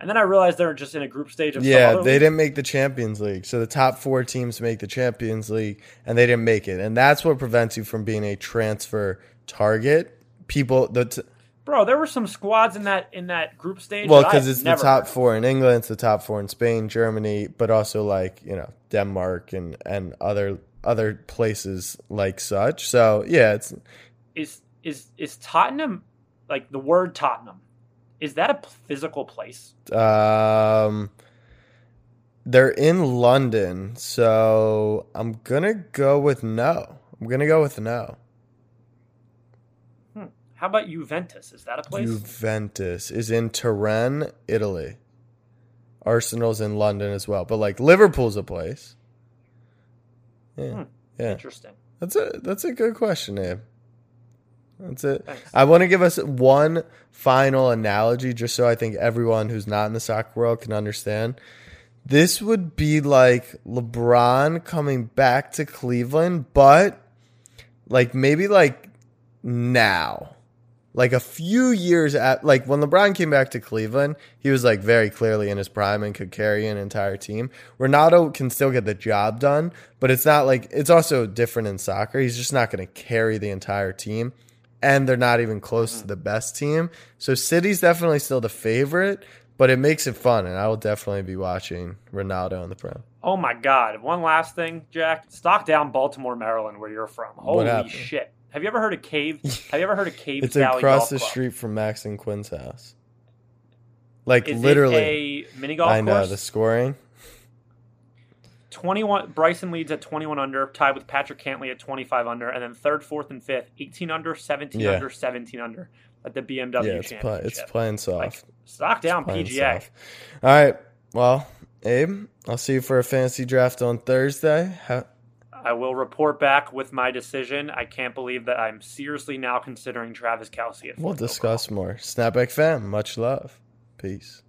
And then I realized they're just in a group stage of some other they league. Didn't make the Champions League. So the top four teams make the Champions League, and they didn't make it, and that's what prevents you from being a transfer target. There were some squads in that group stage. Well, because it's the top four in England, it's the top four in Spain, Germany, but also like, you know, Denmark and other places like such. So yeah, is Tottenham, like the word Tottenham, is that a physical place? They're in London, so I'm gonna go with no. How about Juventus? Is that a place? Juventus is in Turin, Italy. Arsenal's in London as well. But, like, Liverpool's a place. Yeah. Interesting. That's a good question, Abe. That's it. Thanks. I want to give us one final analogy just so I think everyone who's not in the soccer world can understand. This would be like LeBron coming back to Cleveland, but, like, maybe, like, now. Like a few years at, like when LeBron came back to Cleveland, he was like very clearly in his prime and could carry an entire team. Ronaldo can still get the job done, but it's not like, it's also different in soccer. He's just not going to carry the entire team, and they're not even close to the best team. So City's definitely still the favorite, but it makes it fun, and I will definitely be watching Ronaldo in the Prem. Oh my God. One last thing, Jack. Stock down Baltimore, Maryland, where you're from. Holy shit. Have you ever heard of Cave? Have you ever heard of Cave Valley Golf Club? It's across the street from Max and Quinn's house. Like, literally. Is it a mini golf course? I know, the scoring. 21. Bryson leads at 21 under, tied with Patrick Cantley at 25 under, and then third, fourth, and fifth, 18 under, 17 under, 17 under at the BMW Championship. It's playing soft. Like, stock down, PGA. Soft. All right. Well, Abe, I'll see you for a fantasy draft on Thursday. I will report back with my decision. I can't believe that I'm seriously now considering Travis Kelsey. We'll discuss more. Snapback fam, much love. Peace.